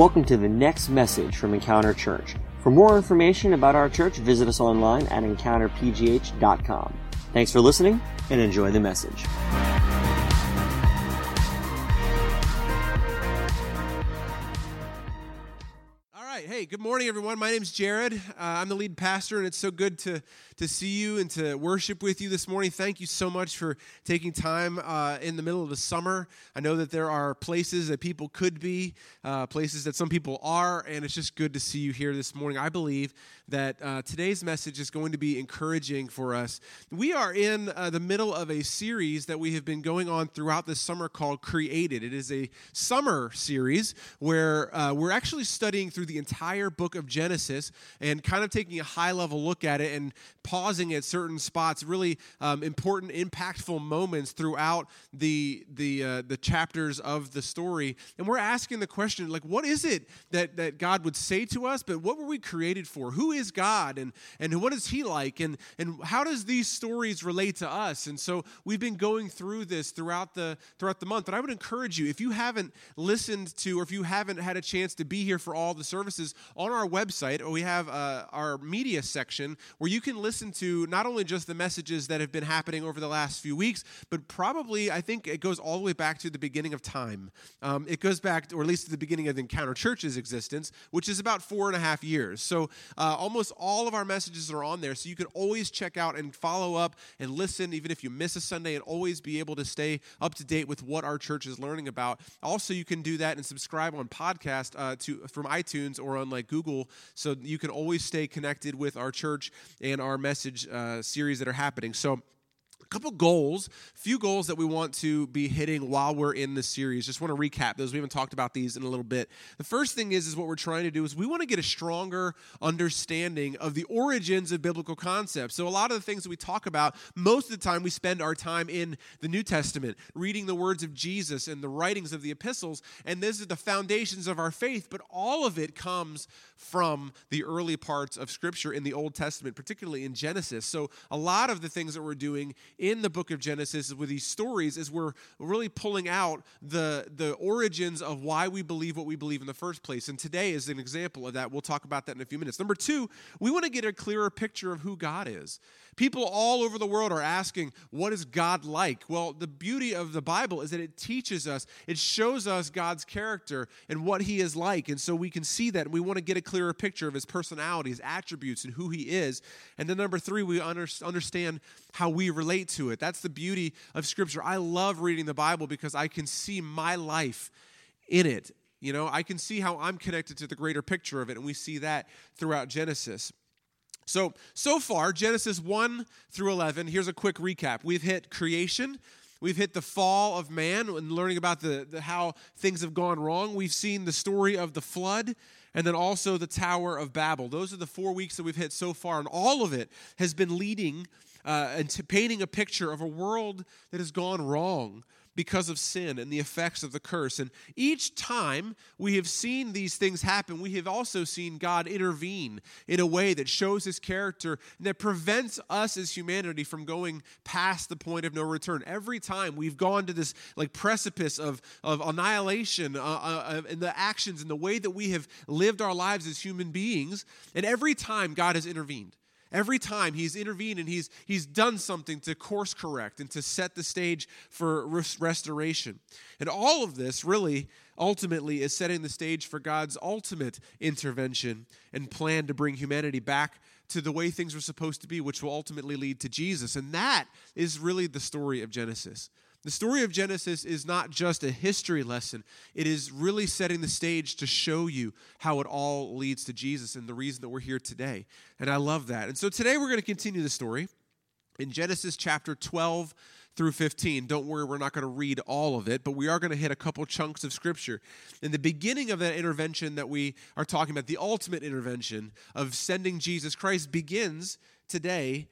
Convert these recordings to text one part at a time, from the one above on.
Welcome to the next message from Encounter Church. For more information about our church, visit us online at EncounterPGH.com. Thanks for listening, and enjoy the message. All right, hey, good morning, everyone. My name's Jared. I'm the lead pastor, and it's so good to see you and to worship with you this morning. Thank you so much for taking time in the middle of the summer. I know that there are places that people could be, places that some people are, and it's just good to see you here this morning. I believe that today's message is going to be encouraging for us. We are in the middle of a series that we have been going on throughout this summer called Created. It is a summer series where we're actually studying through the entire book of Genesis and kind of taking a high-level look at it and pausing at certain spots, really important, impactful moments throughout the chapters of the story. And we're asking the question, like, what is it that God would say to us, but what were we created for? Who is God, and what is he like, and how does these stories relate to us? And so we've been going through this throughout the month. And I would encourage you, if you haven't listened to, or if you haven't had a chance to be here for all the services, on our website, or we have our media section where you can listen to not only just the messages that have been happening over the last few weeks, but probably, I think it goes all the way back to the beginning of time. It goes back, or at least to the beginning of the Encounter Church's existence, which is about 4.5 years. So almost all of our messages are on there, so you can always check out and follow up and listen, even if you miss a Sunday, and always be able to stay up to date with what our church is learning about. Also, you can do that and subscribe on podcast from iTunes or on like Google, so you can always stay connected with our church and our message series that are happening. So a couple goals, few goals that we want to be hitting while we're in this series. Just want to recap those. We haven't talked about these in a little bit. The first thing is what we're trying to do is we want to get a stronger understanding of the origins of biblical concepts. So a lot of the things that we talk about, most of the time we spend our time in the New Testament, reading the words of Jesus and the writings of the epistles, and this is the foundations of our faith, but all of it comes from the early parts of Scripture in the Old Testament, particularly in Genesis. So a lot of the things that we're doing in the book of Genesis with these stories is we're really pulling out the origins of why we believe what we believe in the first place. And today is an example of that. We'll talk about that in a few minutes. Number two, we want to get a clearer picture of who God is. People all over the world are asking, what is God like? Well, the beauty of the Bible is that it teaches us, it shows us God's character and what he is like. And so we can see that, and we want to get a clearer picture of his personality, his attributes, and who he is. And then number three, we understand how we relate to it. That's the beauty of Scripture. I love reading the Bible because I can see my life in it. You know, I can see how I'm connected to the greater picture of it, and we see that throughout Genesis. So far, Genesis 1 through 11, here's a quick recap. We've hit creation. We've hit the fall of man and learning about how things have gone wrong. We've seen the story of the flood, and then also the Tower of Babel. Those are the 4 weeks that we've hit so far, and all of it has been leading and painting a picture of a world that has gone wrong because of sin and the effects of the curse. And each time we have seen these things happen, we have also seen God intervene in a way that shows his character and that prevents us as humanity from going past the point of no return. Every time we've gone to this like precipice of annihilation and the actions and the way that we have lived our lives as human beings, and every time God has intervened. Every time he's intervened and he's done something to course correct and to set the stage for restoration. And all of this really ultimately is setting the stage for God's ultimate intervention and plan to bring humanity back to the way things were supposed to be, which will ultimately lead to Jesus. And that is really the story of Genesis. The story of Genesis is not just a history lesson. It is really setting the stage to show you how it all leads to Jesus and the reason that we're here today. And I love that. And so today we're going to continue the story in Genesis chapter 12 through 15. Don't worry, we're not going to read all of it, but we are going to hit a couple chunks of Scripture. In the beginning of that intervention that we are talking about, the ultimate intervention of sending Jesus Christ begins today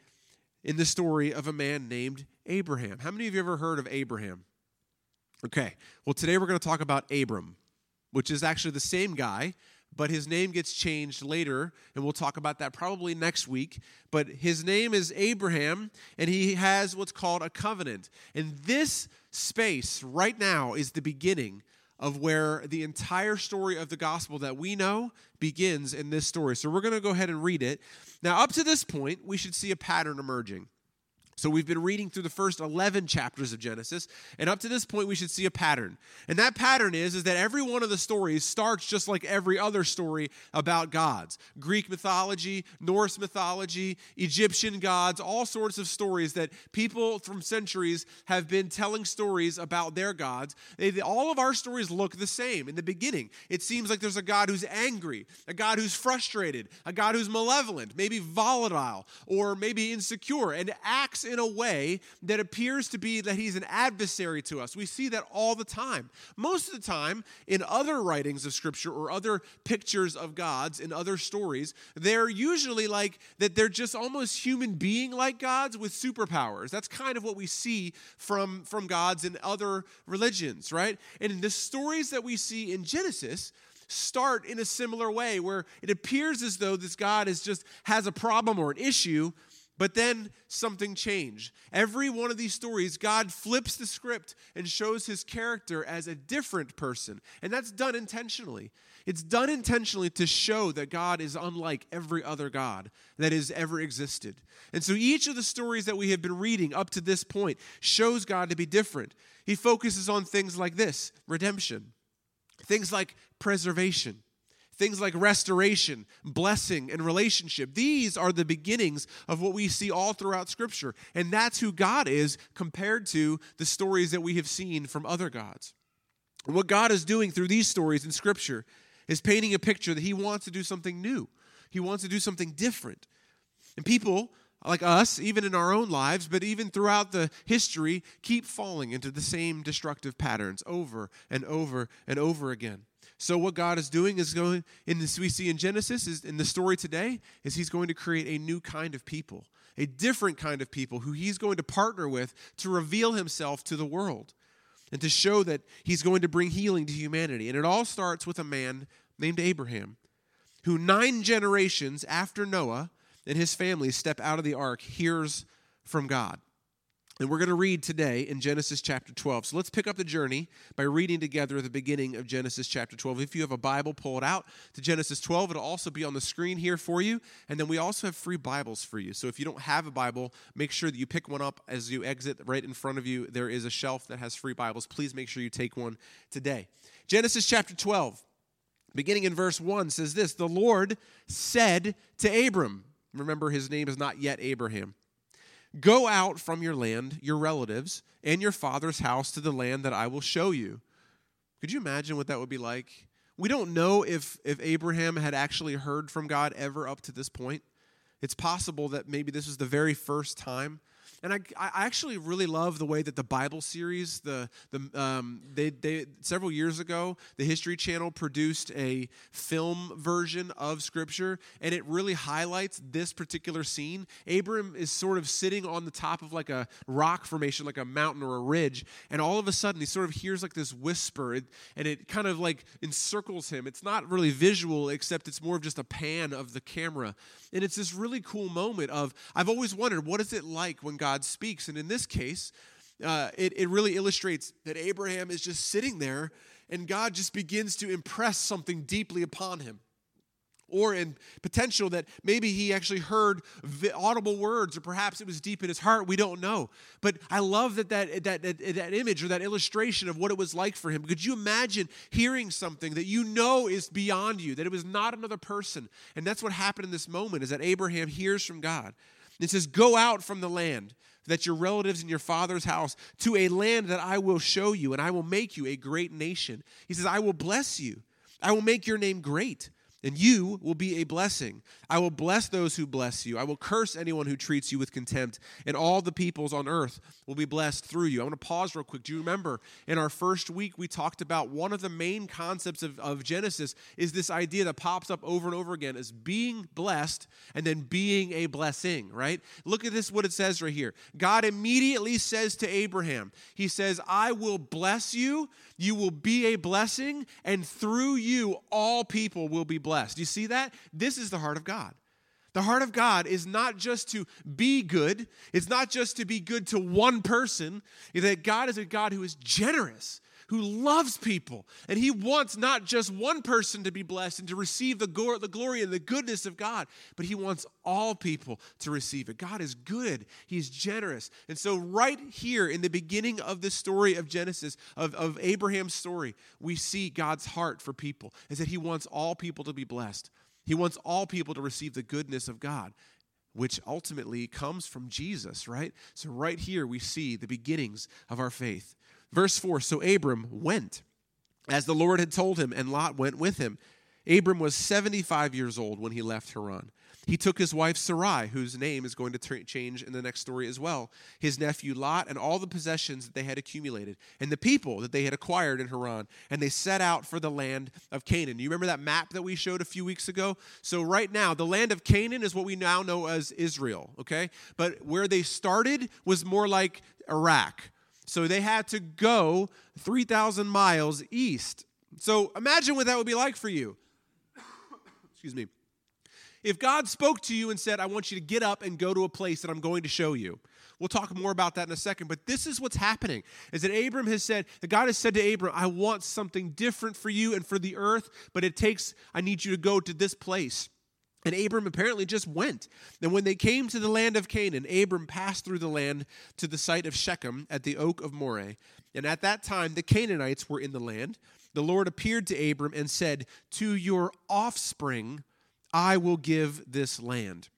in the story of a man named Abraham. How many of you ever heard of Abraham? Okay, well today we're going to talk about Abram, which is actually the same guy, but his name gets changed later, and we'll talk about that probably next week. But his name is Abraham, and he has what's called a covenant. And this space right now is the beginning of where the entire story of the gospel that we know begins in this story. So we're going to go ahead and read it. Now, up to this point, we should see a pattern emerging. So we've been reading through the first 11 chapters of Genesis, and up to this point, we should see a pattern. And that pattern is that every one of the stories starts just like every other story about gods. Greek mythology, Norse mythology, Egyptian gods, all sorts of stories that people from centuries have been telling stories about their gods. All of our stories look the same in the beginning. It seems like there's a God who's angry, a God who's frustrated, a God who's malevolent, maybe volatile, or maybe insecure, and acts in a way that appears to be that he's an adversary to us. We see that all the time. Most of the time, in other writings of Scripture or other pictures of gods in other stories, they're usually like that they're just almost human being-like gods with superpowers. That's kind of what we see from gods in other religions, right? And the stories that we see in Genesis start in a similar way, where it appears as though this God is just has a problem or an issue. But then something changed. Every one of these stories, God flips the script and shows his character as a different person. And that's done intentionally. It's done intentionally to show that God is unlike every other God that has ever existed. And so each of the stories that we have been reading up to this point shows God to be different. He focuses on things like this, redemption, things like preservation, things like restoration, blessing, and relationship. These are the beginnings of what we see all throughout Scripture. And that's who God is compared to the stories that we have seen from other gods. And what God is doing through these stories in Scripture is painting a picture that he wants to do something new. He wants to do something different. And people like us, even in our own lives, but even throughout the history, keep falling into the same destructive patterns over and over and over again. So what God is doing is going, in this we see in Genesis, is in the story today, is he's going to create a new kind of people, a different kind of people who he's going to partner with to reveal himself to the world and to show that he's going to bring healing to humanity. And it all starts with a man named Abraham, who 9 generations after Noah and his family step out of the ark, hears from God. And we're going to read today in Genesis chapter 12. So let's pick up the journey by reading together at the beginning of Genesis chapter 12. If you have a Bible, pull it out to Genesis 12. It'll also be on the screen here for you. And then we also have free Bibles for you. So if you don't have a Bible, make sure that you pick one up as you exit. Right in front of you, there is a shelf that has free Bibles. Please make sure you take one today. Genesis chapter 12, beginning in verse 1, says this: "The Lord said to Abram," remember his name is not yet Abraham, "Go out from your land, your relatives, and your father's house to the land that I will show you." Could you imagine what that would be like? We don't know if Abraham had actually heard from God ever up to this point. It's possible that maybe this was the very first time. And I actually really love the way that the Bible series, they several years ago, the History Channel produced a film version of Scripture, and it really highlights this particular scene. Abram is sort of sitting on the top of like a rock formation, like a mountain or a ridge, and all of a sudden he sort of hears like this whisper, and it kind of like encircles him. It's not really visual, except it's more of just a pan of the camera. And it's this really cool moment of, I've always wondered, what is it like when God speaks? And in this case, it really illustrates that Abraham is just sitting there and God just begins to impress something deeply upon him. Or in potential that maybe he actually heard audible words, or perhaps it was deep in his heart. We don't know. But I love that image or that illustration of what it was like for him. Could you imagine hearing something that you know is beyond you, that it was not another person? And that's what happened in this moment, is that Abraham hears from God. It says, "Go out from the land that your relatives and your father's house to a land that I will show you, and I will make you a great nation." He says, "I will bless you. I will make your name great, and you will be a blessing. I will bless those who bless you. I will curse anyone who treats you with contempt, and all the peoples on earth will be blessed through you." I want to pause real quick. Do you remember in our first week we talked about one of the main concepts of Genesis is this idea that pops up over and over again as being blessed and then being a blessing, right? Look at this, what it says right here. God immediately says to Abraham, he says, "I will bless you, you will be a blessing, and through you all people will be blessed." Do you see that? This is the heart of God. The heart of God is not just to be good. It's not just to be good to one person. That God is a God who is generous, who loves people, and he wants not just one person to be blessed and to receive the glory and the goodness of God, but he wants all people to receive it. God is good. He is generous. And so right here in the beginning of the story of Genesis, of Abraham's story, we see God's heart for people is that he wants all people to be blessed. He wants all people to receive the goodness of God, which ultimately comes from Jesus, right? So right here we see the beginnings of our faith. Verse 4, so Abram went, as the Lord had told him, and Lot went with him. Abram was 75 years old when he left Haran. He took his wife Sarai, whose name is going to change in the next story as well, his nephew Lot, and all the possessions that they had accumulated, and the people that they had acquired in Haran, and they set out for the land of Canaan. You remember that map that we showed a few weeks ago? So right now, the land of Canaan is what we now know as Israel, okay? But where they started was more like Iraq. So they had to go 3,000 miles east. So imagine what that would be like for you. Excuse me. If God spoke to you and said, I want you to get up and go to a place that I'm going to show you. We'll talk more about that in a second, but this is what's happening, is that Abram has said, that God has said to Abram, I want something different for you and for the earth, but I need you to go to this place. And Abram apparently just went. And when they came to the land of Canaan, Abram passed through the land to the site of Shechem at the oak of Moreh. And at that time, the Canaanites were in the land. The Lord appeared to Abram and said, to your offspring I will give this land.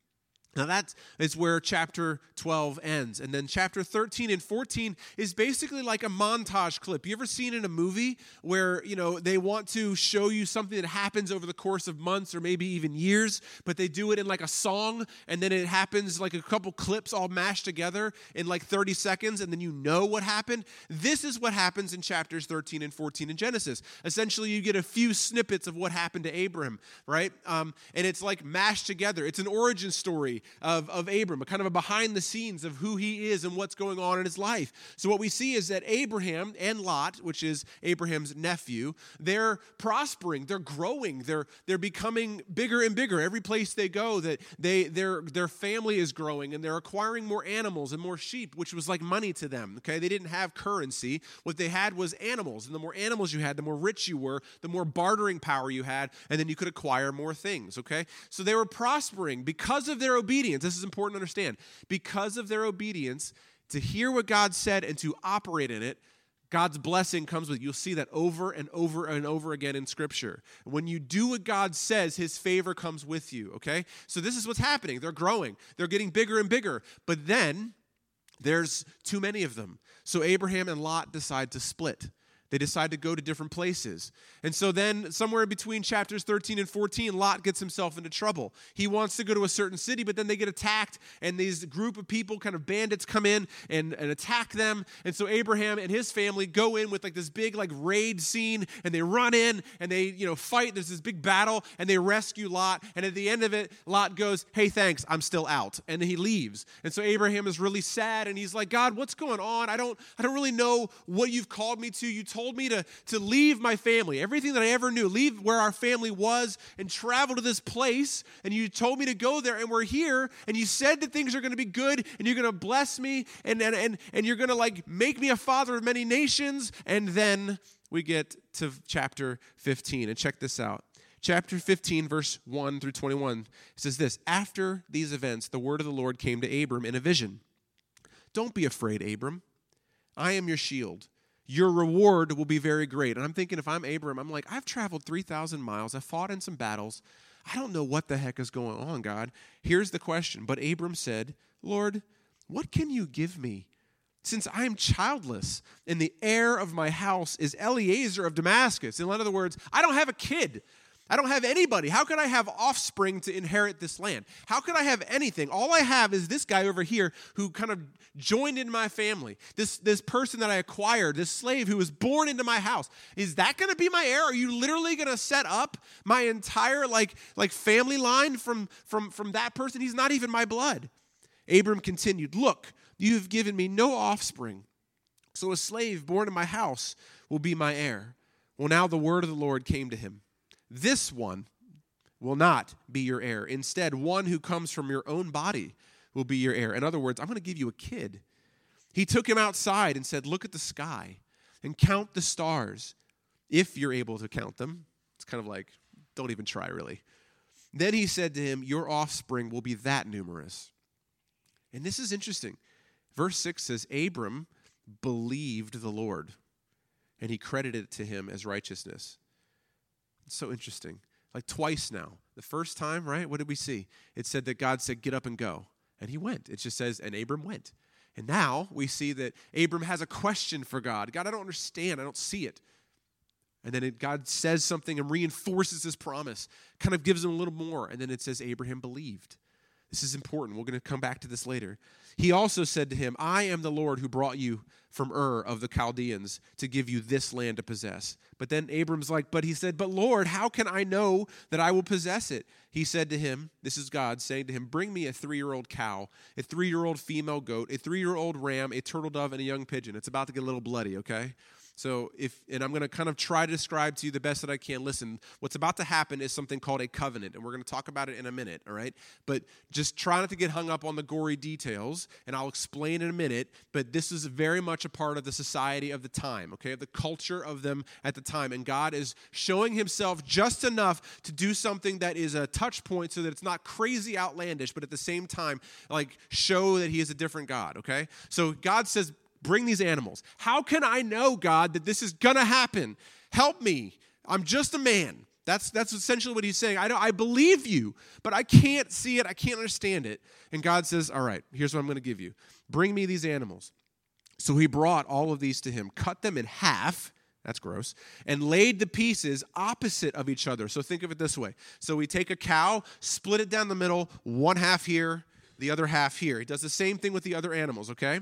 Now that is where chapter 12 ends. And then chapter 13 and 14 is basically like a montage clip. You ever seen in a movie where, they want to show you something that happens over the course of months or maybe even years, but they do it in like a song, and then it happens like a couple clips all mashed together in like 30 seconds, and then you know what happened? This is what happens in chapters 13 and 14 in Genesis. Essentially, you get a few snippets of what happened to Abram, right? And it's like mashed together. It's an origin story of Abram, a kind of a behind the scenes of who he is and what's going on in his life. So what we see is that Abraham and Lot, which is Abraham's nephew, they're prospering, they're growing, they're becoming bigger and bigger. Every place they go, that their family is growing, and they're acquiring more animals and more sheep, which was like money to them. Okay, they didn't have currency. What they had was animals, and the more animals you had, the more rich you were, the more bartering power you had, and then you could acquire more things. Okay, so they were prospering because of their obedience. This is important to understand. Because of their obedience, to hear what God said and to operate in it, God's blessing comes with. You'll see that over and over and over again in Scripture. When you do what God says, his favor comes with you, okay? So this is what's happening. They're growing. They're getting bigger and bigger. But then there's too many of them. So Abraham and Lot decide to split. They decide to go to different places. And so then somewhere between chapters 13 and 14, Lot gets himself into trouble. He wants to go to a certain city, but then they get attacked, and these group of people, kind of bandits, come in and attack them. And so Abraham and his family go in with like this big like raid scene, and they run in and they fight. There's this big battle, and they rescue Lot. And at the end of it, Lot goes, hey, thanks, I'm still out. And he leaves. And so Abraham is really sad, and he's like, God, what's going on? I don't really know what you've called me to. You told me to leave my family, everything that I ever knew, leave where our family was and travel to this place, and you told me to go there, and we're here, and you said that things are going to be good, and you're going to bless me, and you're going to like make me a father of many nations. And then we get to chapter 15, and check this out. Chapter 15, verse 1 through 21, it says this: after these events, the word of the Lord came to Abram in a vision. Don't be afraid, Abram. I am your shield. Your reward will be very great. And I'm thinking, if I'm Abram, I'm like, I've traveled 3,000 miles. I fought in some battles. I don't know what the heck is going on, God. Here's the question. But Abram said, Lord, what can you give me? Since I am childless, and the heir of my house is Eliezer of Damascus. In other words, I don't have a kid. I don't have anybody. How can I have offspring to inherit this land? How can I have anything? All I have is this guy over here who kind of joined in my family, this person that I acquired, this slave who was born into my house. Is that going to be my heir? Are you literally going to set up my entire like family line from that person? He's not even my blood. Abram continued, look, you've given me no offspring, so a slave born in my house will be my heir. Well, now the word of the Lord came to him. This one will not be your heir. Instead, one who comes from your own body will be your heir. In other words, I'm going to give you a kid. He took him outside and said, look at the sky and count the stars, if you're able to count them. It's kind of like, don't even try, really. Then he said to him, your offspring will be that numerous. And this is interesting. Verse 6 says, Abram believed the Lord, and he credited it to him as righteousness. It's so interesting. Like twice now. The first time, right, what did we see? It said that God said, get up and go. And he went. It just says, and Abram went. And now we see that Abram has a question for God. God, I don't understand. I don't see it. And then God says something and reinforces his promise, kind of gives him a little more. And then it says, Abraham believed. This is important. We're going to come back to this later. He also said to him, I am the Lord who brought you from Ur of the Chaldeans to give you this land to possess. But then Abram's like, but he said, but Lord, how can I know that I will possess it? He said to him, this is God saying to him, bring me a 3-year-old cow, a 3-year-old female goat, a 3-year-old ram, a turtle dove, and a young pigeon. It's about to get a little bloody, okay? So and I'm going to kind of try to describe to you the best that I can. Listen, what's about to happen is something called a covenant, and we're going to talk about it in a minute, all right? But just try not to get hung up on the gory details, and I'll explain in a minute, but this is very much a part of the society of the time, okay, of the culture of them at the time. And God is showing himself just enough to do something that is a touch point so that it's not crazy outlandish, but at the same time, like, show that he is a different God, okay? So God says, bring these animals. How can I know, God, that this is going to happen? Help me. I'm just a man. That's essentially what he's saying. I believe you, but I can't see it. I can't understand it. And God says, all right, here's what I'm going to give you. Bring me these animals. So he brought all of these to him, cut them in half. That's gross. And laid the pieces opposite of each other. So think of it this way. So we take a cow, split it down the middle, one half here, the other half here. He does the same thing with the other animals, okay?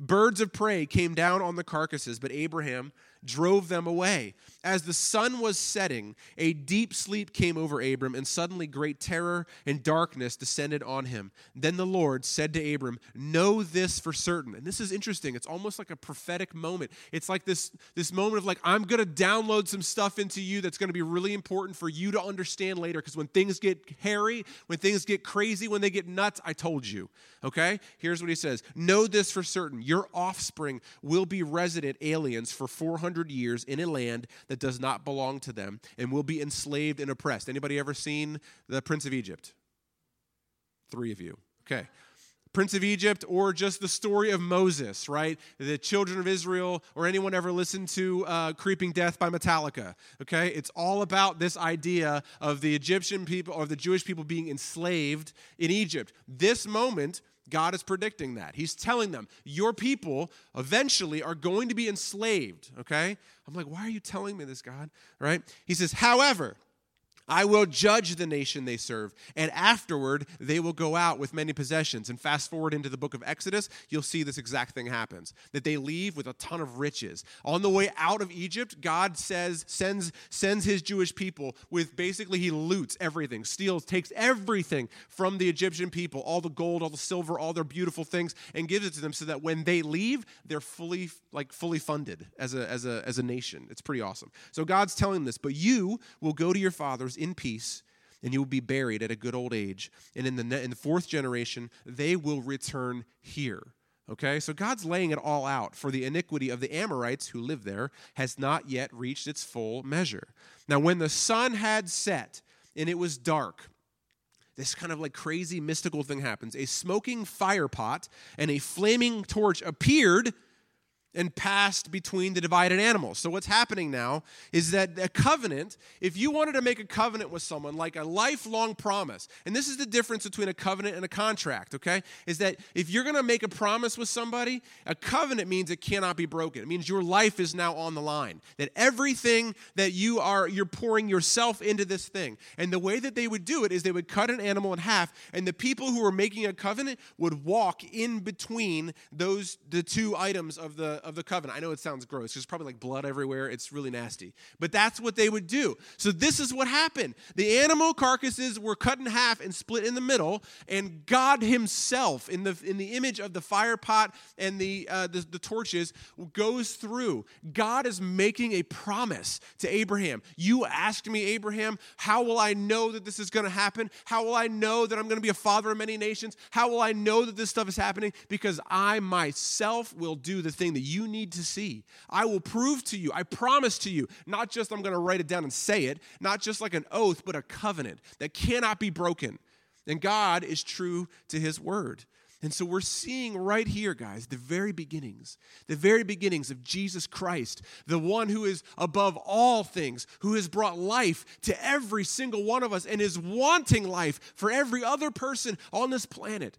Birds of prey came down on the carcasses, but Abraham drove them away. As the sun was setting, a deep sleep came over Abram, and suddenly great terror and darkness descended on him. Then the Lord said to Abram, know this for certain. And this is interesting. It's almost like a prophetic moment. It's like this moment of like, I'm going to download some stuff into you that's going to be really important for you to understand later, because when things get hairy, when things get crazy, when they get nuts, I told you. Okay? Here's what he says. Know this for certain. Your offspring will be resident aliens for 400 years in a land that does not belong to them and will be enslaved and oppressed. Anybody ever seen The Prince of Egypt? 3 of you. Okay. Prince of Egypt, or just the story of Moses, right? The children of Israel, or anyone ever listened to Creeping Death by Metallica, okay? It's all about this idea of the Egyptian people or the Jewish people being enslaved in Egypt. This moment, God is predicting that. He's telling them, your people eventually are going to be enslaved, okay? I'm like, why are you telling me this, God, right? He says, however, I will judge the nation they serve, and afterward they will go out with many possessions. And fast forward into the book of Exodus, you'll see this exact thing happens, that they leave with a ton of riches. On the way out of Egypt, God sends his Jewish people with basically he loots everything, steals, takes everything from the Egyptian people, all the gold, all the silver, all their beautiful things, and gives it to them so that when they leave, they're fully funded as a nation. It's pretty awesome. So God's telling this, but you will go to your fathers in peace, and you will be buried at a good old age. And in the 4th generation, they will return here. Okay, so God's laying it all out, for the iniquity of the Amorites who live there has not yet reached its full measure. Now, when the sun had set and it was dark, this kind of like crazy mystical thing happens. A smoking fire pot and a flaming torch appeared and passed between the divided animals. So what's happening now is that a covenant, if you wanted to make a covenant with someone, like a lifelong promise, and this is the difference between a covenant and a contract, okay, is that if you're going to make a promise with somebody, a covenant means it cannot be broken. It means your life is now on the line, that everything that you're pouring yourself into this thing. And the way that they would do it is they would cut an animal in half, and the people who were making a covenant would walk in between the two items of the covenant. I know it sounds gross. There's probably like blood everywhere. It's really nasty. But that's what they would do. So this is what happened. The animal carcasses were cut in half and split in the middle, and God himself, in the image of the fire pot and the torches, goes through. God is making a promise to Abraham. You asked me, Abraham, how will I know that this is going to happen? How will I know that I'm going to be a father of many nations? How will I know that this stuff is happening? Because I myself will do the thing that you need to see. I will prove to you, I promise to you, not just I'm going to write it down and say it, not just like an oath, but a covenant that cannot be broken. And God is true to his word. And so we're seeing right here, guys, the very beginnings of Jesus Christ, the one who is above all things, who has brought life to every single one of us and is wanting life for every other person on this planet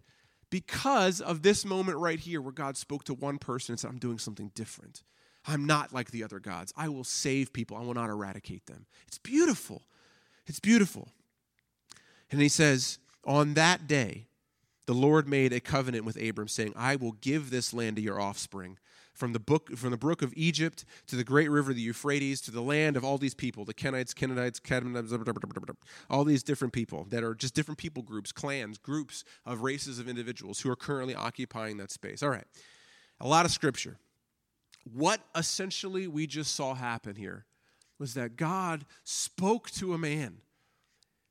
because of this moment right here where God spoke to one person and said, I'm doing something different. I'm not like the other gods. I will save people. I will not eradicate them. It's beautiful. It's beautiful. And he says, on that day, the Lord made a covenant with Abram, saying, I will give this land to your offspring, from the brook of Egypt to the great river, the Euphrates, to the land of all these people, the Kenites, Canaanites, all these different people that are just different people groups, clans, groups of races of individuals who are currently occupying that space. All right, a lot of scripture. What essentially we just saw happen here was that God spoke to a man.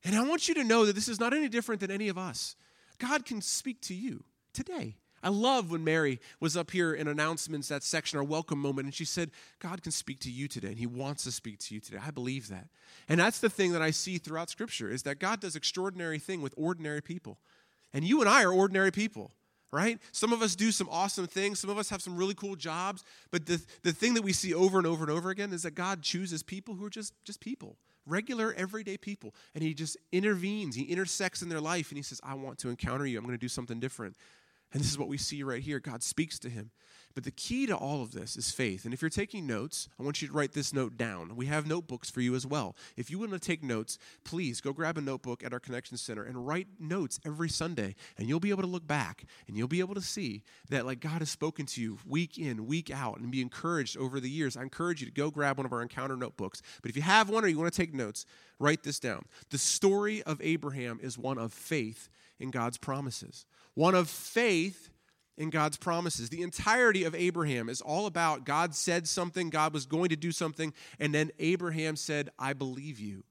And I want you to know that this is not any different than any of us. God can speak to you today. I love when Mary was up here in announcements, that section, our welcome moment, and she said, God can speak to you today, and he wants to speak to you today. I believe that. And that's the thing that I see throughout Scripture, is that God does extraordinary things with ordinary people. And you and I are ordinary people, right? Some of us do some awesome things. Some of us have some really cool jobs. But the thing that we see over and over and over again is that God chooses people who are just people. Regular, everyday people, and he just intervenes, he intersects in their life, and he says, I want to encounter you, I'm going to do something different. And this is what we see right here. God speaks to him. But the key to all of this is faith. And if you're taking notes, I want you to write this note down. We have notebooks for you as well. If you want to take notes, please go grab a notebook at our Connection Center and write notes every Sunday. And you'll be able to look back and you'll be able to see that like God has spoken to you week in, week out, and be encouraged over the years. I encourage you to go grab one of our encounter notebooks. But if you have one or you want to take notes, write this down. The story of Abraham is one of faith in God's promises. One of faith in God's promises. The entirety of Abraham is all about God said something, God was going to do something, and then Abraham said, I believe you.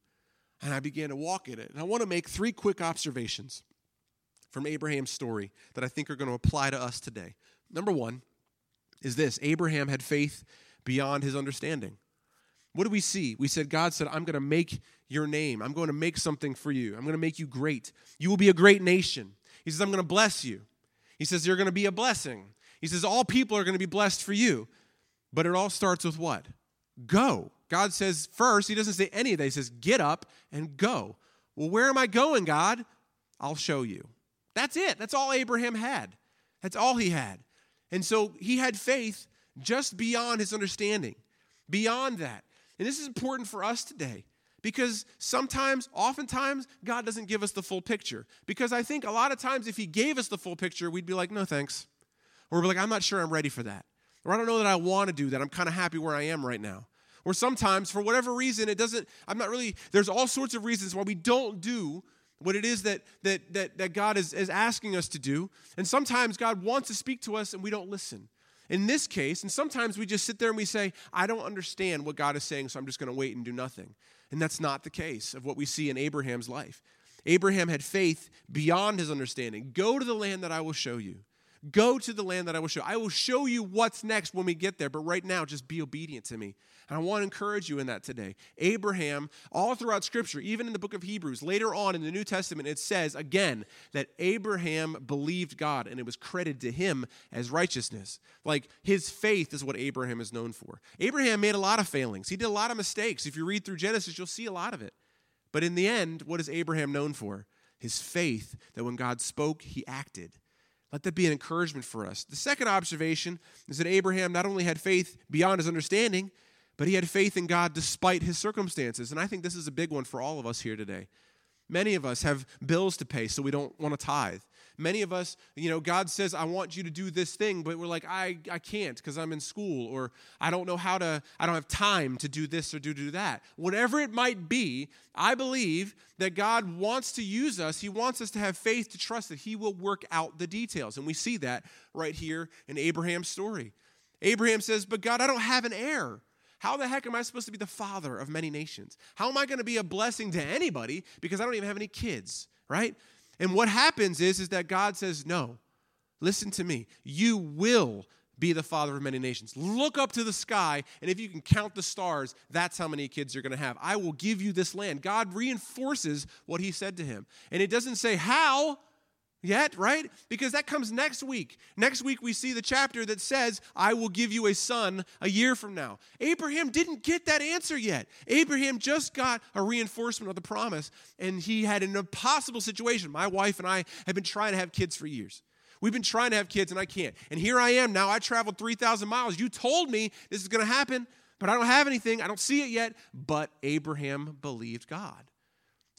And I began to walk in it. And I want to make three quick observations from Abraham's story that I think are going to apply to us today. Number one is this: Abraham had faith beyond his understanding. What do we see? We said, God said, I'm going to make your name. I'm going to make something for you. I'm going to make you great. You will be a great nation. He says, I'm going to bless you. He says, you're going to be a blessing. He says, all people are going to be blessed for you. But it all starts with what? Go. God says first, he doesn't say any of that. He says, get up and go. Well, where am I going, God? I'll show you. That's it. That's all Abraham had. That's all he had. And so he had faith just beyond his understanding, beyond that. And this is important for us today, because oftentimes, God doesn't give us the full picture. Because I think a lot of times if he gave us the full picture, we'd be like, no thanks. Or we'd be like, I'm not sure I'm ready for that. Or I don't know that I want to do that. I'm kind of happy where I am right now. Or sometimes, for whatever reason, there's all sorts of reasons why we don't do what it is that God is asking us to do. And sometimes God wants to speak to us and we don't listen. In this case, and sometimes we just sit there and we say, I don't understand what God is saying, so I'm just going to wait and do nothing. And that's not the case of what we see in Abraham's life. Abraham had faith beyond his understanding. Go to the land that I will show you. Go to the land that I will show you. I will show you what's next when we get there, but right now, just be obedient to me. And I want to encourage you in that today. Abraham, all throughout Scripture, even in the book of Hebrews, later on in the New Testament, it says, again, that Abraham believed God, and it was credited to him as righteousness. Like, his faith is what Abraham is known for. Abraham made a lot of failings. He did a lot of mistakes. If you read through Genesis, you'll see a lot of it. But in the end, what is Abraham known for? His faith, that when God spoke, he acted. Let that be an encouragement for us. The second observation is that Abraham not only had faith beyond his understanding, but he had faith in God despite his circumstances. And I think this is a big one for all of us here today. Many of us have bills to pay, so we don't want to tithe. Many of us, God says, I want you to do this thing, but we're like, I can't because I'm in school, or I don't know how to, I don't have time to do this or do that. Whatever it might be, I believe that God wants to use us. He wants us to have faith to trust that he will work out the details. And we see that right here in Abraham's story. Abraham says, but God, I don't have an heir. How the heck am I supposed to be the father of many nations? How am I going to be a blessing to anybody because I don't even have any kids, right? And what happens is that God says, no, listen to me. You will be the father of many nations. Look up to the sky, and if you can count the stars, that's how many kids you're going to have. I will give you this land. God reinforces what he said to him. And it doesn't say how yet, right? Because that comes next week. Next week, we see the chapter that says, I will give you a son a year from now. Abraham didn't get that answer yet. Abraham just got a reinforcement of the promise, and he had an impossible situation. My wife and I have been trying to have kids for years. We've been trying to have kids, and I can't. And here I am now. I traveled 3,000 miles. You told me this is going to happen, but I don't have anything. I don't see it yet. But Abraham believed God.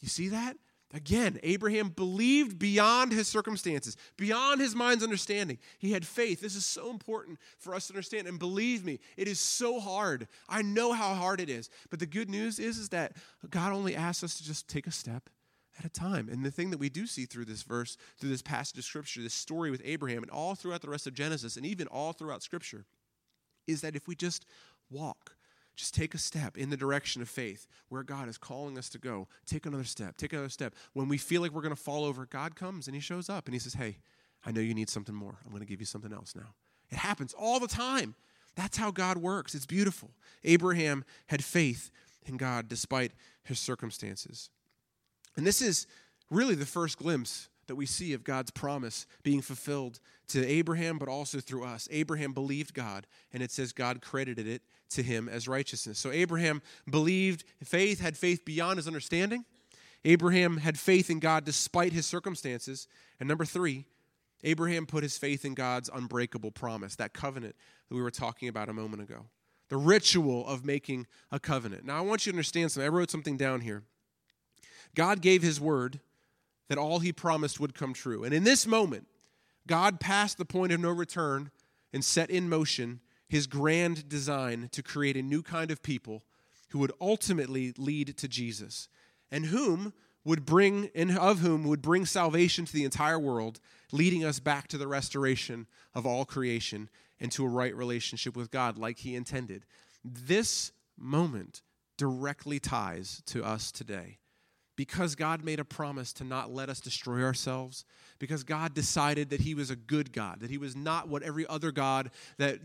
You see that? Again, Abraham believed beyond his circumstances, beyond his mind's understanding. He had faith. This is so important for us to understand. And believe me, it is so hard. I know how hard it is. But the good news is that God only asks us to just take a step at a time. And the thing that we do see through this verse, through this passage of Scripture, this story with Abraham, and all throughout the rest of Genesis, and even all throughout Scripture, is that if we just walk, just take a step in the direction of faith where God is calling us to go, take another step, take another step. When we feel like we're going to fall over, God comes and he shows up and he says, hey, I know you need something more. I'm going to give you something else now. It happens all the time. That's how God works. It's beautiful. Abraham had faith in God despite his circumstances. And this is really the first glimpse that we see of God's promise being fulfilled to Abraham, but also through us. Abraham believed God, and it says God credited it to him as righteousness. So Abraham believed, faith, had faith beyond his understanding. Abraham had faith in God despite his circumstances. And number three, Abraham put his faith in God's unbreakable promise, that covenant that we were talking about a moment ago, the ritual of making a covenant. Now, I want you to understand something. I wrote something down here. God gave his word that all he promised would come true. And in this moment, God passed the point of no return and set in motion his grand design to create a new kind of people who would ultimately lead to Jesus, and of whom would bring salvation to the entire world, leading us back to the restoration of all creation and to a right relationship with God like he intended. This moment directly ties to us today. Because God made a promise to not let us destroy ourselves, because God decided that he was a good God, that he was not what every other God that,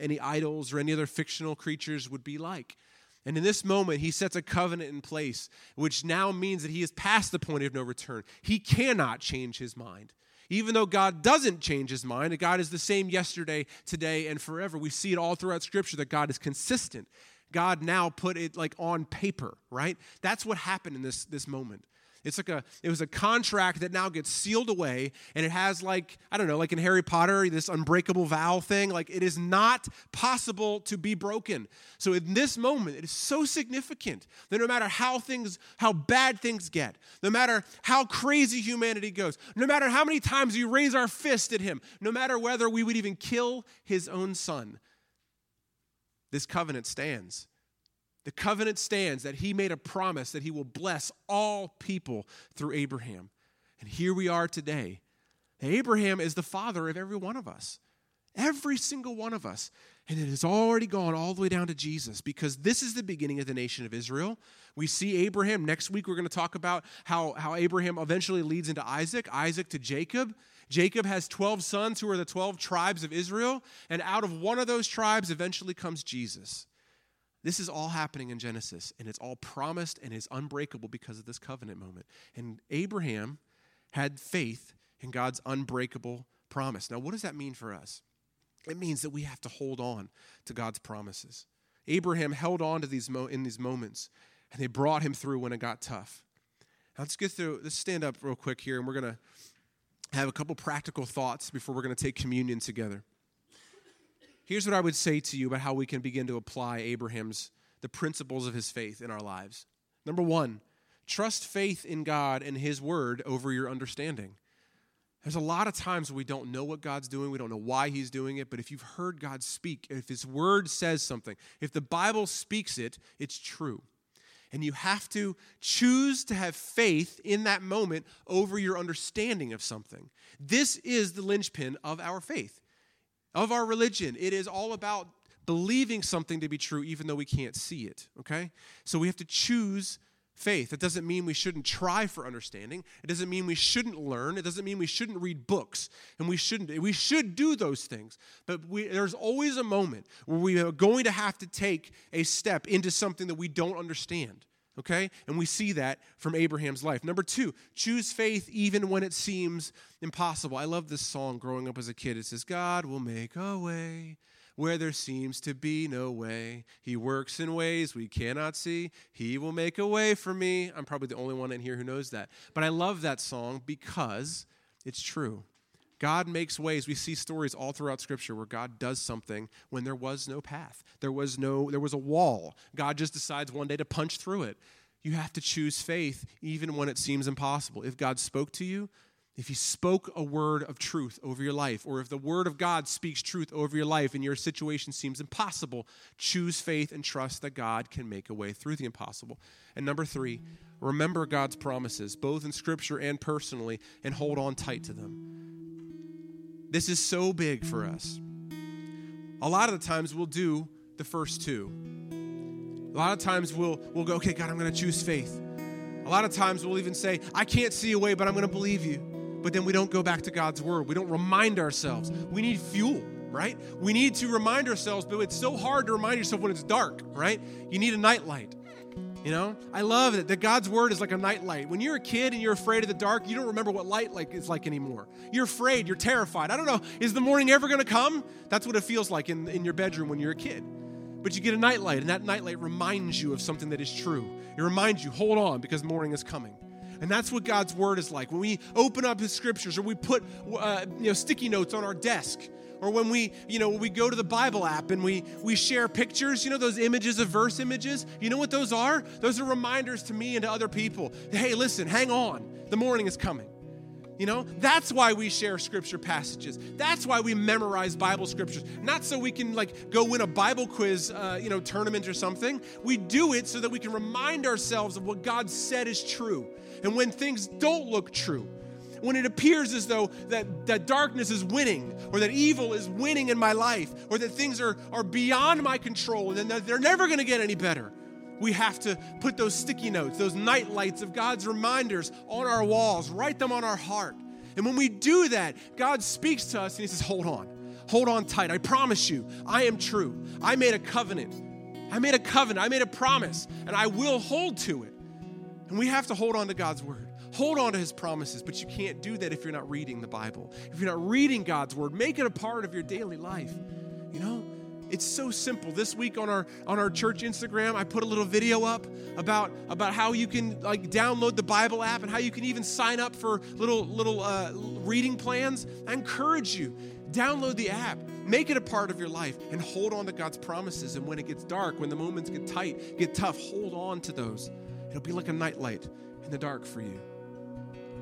any idols or any other fictional creatures would be like. And in this moment, he sets a covenant in place, which now means that he is past the point of no return. He cannot change his mind. Even though God doesn't change his mind, God is the same yesterday, today, and forever. We see it all throughout Scripture that God is consistent. God now put it like on paper, right? That's what happened in this moment. It's like it was a contract that now gets sealed away, and it has like in Harry Potter, this unbreakable vow thing. Like, it is not possible to be broken. So in this moment, it is so significant that no matter how bad things get, no matter how crazy humanity goes, no matter how many times we raise our fist at him, no matter whether we would even kill his own son, this covenant stands. The covenant stands that he made a promise that he will bless all people through Abraham. And here we are today. Abraham is the father of every one of us. Every single one of us. And it has already gone all the way down to Jesus, because this is the beginning of the nation of Israel. We see Abraham. Next week we're going to talk about how Abraham eventually leads into Isaac, Isaac to Jacob. Jacob has 12 sons who are the 12 tribes of Israel, and out of one of those tribes eventually comes Jesus. This is all happening in Genesis, and it's all promised and is unbreakable because of this covenant moment. And Abraham had faith in God's unbreakable promise. Now, what does that mean for us? It means that we have to hold on to God's promises. Abraham held on to these moments, and they brought him through when it got tough. Now, let's stand up real quick here, and we're going to have a couple practical thoughts before we're going to take communion together. Here's what I would say to you about how we can begin to apply the principles of his faith in our lives. Number one, trust faith in God and his word over your understanding. There's a lot of times we don't know what God's doing. We don't know why he's doing it. But if you've heard God speak, if his word says something, if the Bible speaks it, it's true. And you have to choose to have faith in that moment over your understanding of something. This is the linchpin of our faith, of our religion. It is all about believing something to be true even though we can't see it, okay? So we have to choose faith. It doesn't mean we shouldn't try for understanding. It doesn't mean we shouldn't learn. It doesn't mean we shouldn't read books. And we should do those things. But there's always a moment where we are going to have to take a step into something that we don't understand. Okay? And we see that from Abraham's life. Number two, choose faith even when it seems impossible. I love this song growing up as a kid. It says, God will make a way where there seems to be no way. He works in ways we cannot see. He will make a way for me. I'm probably the only one in here who knows that. But I love that song because it's true. God makes ways. We see stories all throughout Scripture where God does something when there was no path. There was a wall. God just decides one day to punch through it. You have to choose faith even when it seems impossible. If God spoke to you, if he spoke a word of truth over your life, or if the word of God speaks truth over your life and your situation seems impossible, choose faith and trust that God can make a way through the impossible. And number three, remember God's promises, both in Scripture and personally, and hold on tight to them. This is so big for us. A lot of the times we'll do the first two. A lot of times we'll go, okay, God, I'm going to choose faith. A lot of times we'll even say, I can't see a way, but I'm going to believe you. But then we don't go back to God's word. We don't remind ourselves. We need fuel, right? We need to remind ourselves, but it's so hard to remind yourself when it's dark, right? You need a nightlight. You know, I love it that God's word is like a nightlight. When you're a kid and you're afraid of the dark, you don't remember what light like is like anymore. You're afraid, you're terrified. I don't know, is the morning ever going to come? That's what it feels like in your bedroom when you're a kid. But you get a nightlight, and that nightlight reminds you of something that is true. It reminds you, hold on, because morning is coming. And that's what God's word is like. When we open up his scriptures, or we put sticky notes on our desk, or when we go to the Bible app and we share pictures, those images of verse images, you know what those are? Those are reminders to me and to other people. Hey, listen, hang on. The morning is coming. That's why we share scripture passages. That's why we memorize Bible scriptures. Not so we can go win a Bible quiz, tournament or something. We do it so that we can remind ourselves of what God said is true. And when things don't look true, when it appears as though that darkness is winning, or that evil is winning in my life, or that things are beyond my control and that they're never going to get any better, we have to put those sticky notes, those night lights of God's reminders on our walls, write them on our heart. And when we do that, God speaks to us and he says, hold on tight. I promise you, I am true. I made a covenant. I made a promise, and I will hold to it. And we have to hold on to God's word. Hold on to his promises, but you can't do that if you're not reading the Bible. If you're not reading God's word, make it a part of your daily life, It's so simple. This week on our church Instagram, I put a little video up about how you can download the Bible app and how you can even sign up for little reading plans. I encourage you, download the app, make it a part of your life, and hold on to God's promises. And when it gets dark, when the moments get tight, get tough, hold on to those. It'll be like a nightlight in the dark for you.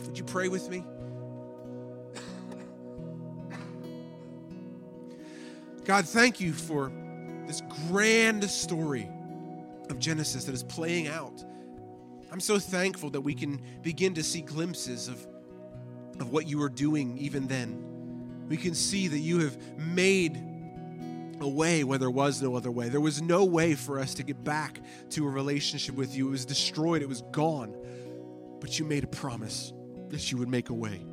Would you pray with me? God, thank you for this grand story of Genesis that is playing out. I'm so thankful that we can begin to see glimpses of what you were doing even then. We can see that you have made a way where there was no other way. There was no way for us to get back to a relationship with you. It was destroyed. It was gone. But you made a promise that you would make a way.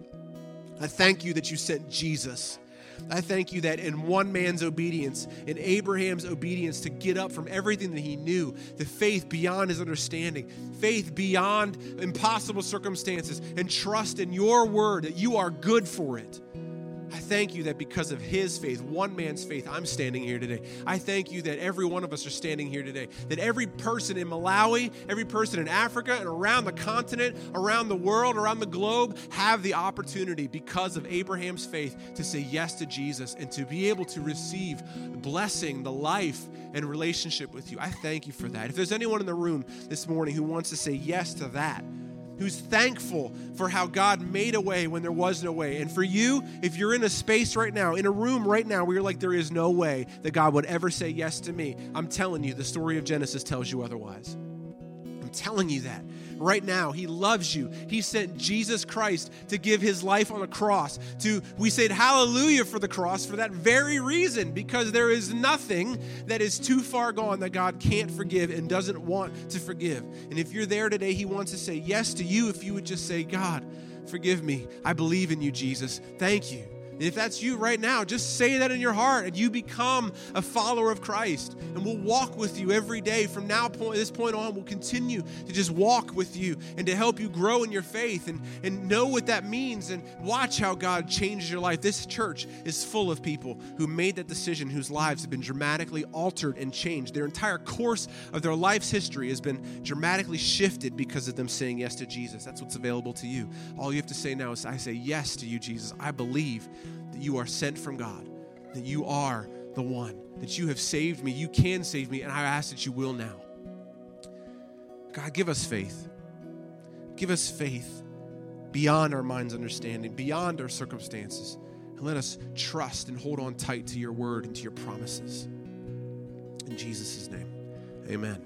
I thank you that you sent Jesus. I thank you that in one man's obedience, in Abraham's obedience to get up from everything that he knew, the faith beyond his understanding, faith beyond impossible circumstances, and trust in your word that you are good for it. I thank you that because of his faith, one man's faith, I'm standing here today. I thank you that every one of us are standing here today, that every person in Malawi, every person in Africa, and around the continent, around the world, around the globe, have the opportunity because of Abraham's faith to say yes to Jesus and to be able to receive the blessing, the life, and relationship with you. I thank you for that. If there's anyone in the room this morning who wants to say yes to that, who's thankful for how God made a way when there was no way. And for you, if you're in a space right now, in a room right now where you're like, there is no way that God would ever say yes to me, I'm telling you, the story of Genesis tells you otherwise. I'm telling you that. Right now, he loves you. He sent Jesus Christ to give his life on a cross. We said hallelujah for the cross for that very reason, because there is nothing that is too far gone that God can't forgive and doesn't want to forgive. And if you're there today, he wants to say yes to you if you would just say, God, forgive me. I believe in you, Jesus. Thank you. And if that's you right now, just say that in your heart and you become a follower of Christ. And we'll walk with you every day. From this point on, we'll continue to just walk with you and to help you grow in your faith and know what that means and watch how God changes your life. This church is full of people who made that decision, whose lives have been dramatically altered and changed. Their entire course of their life's history has been dramatically shifted because of them saying yes to Jesus. That's what's available to you. All you have to say now is, I say yes to you, Jesus. I believe that you are sent from God, that you are the one, that you have saved me, you can save me, and I ask that you will now. God, give us faith. Give us faith beyond our mind's understanding, beyond our circumstances, and let us trust and hold on tight to your word and to your promises. In Jesus' name, amen.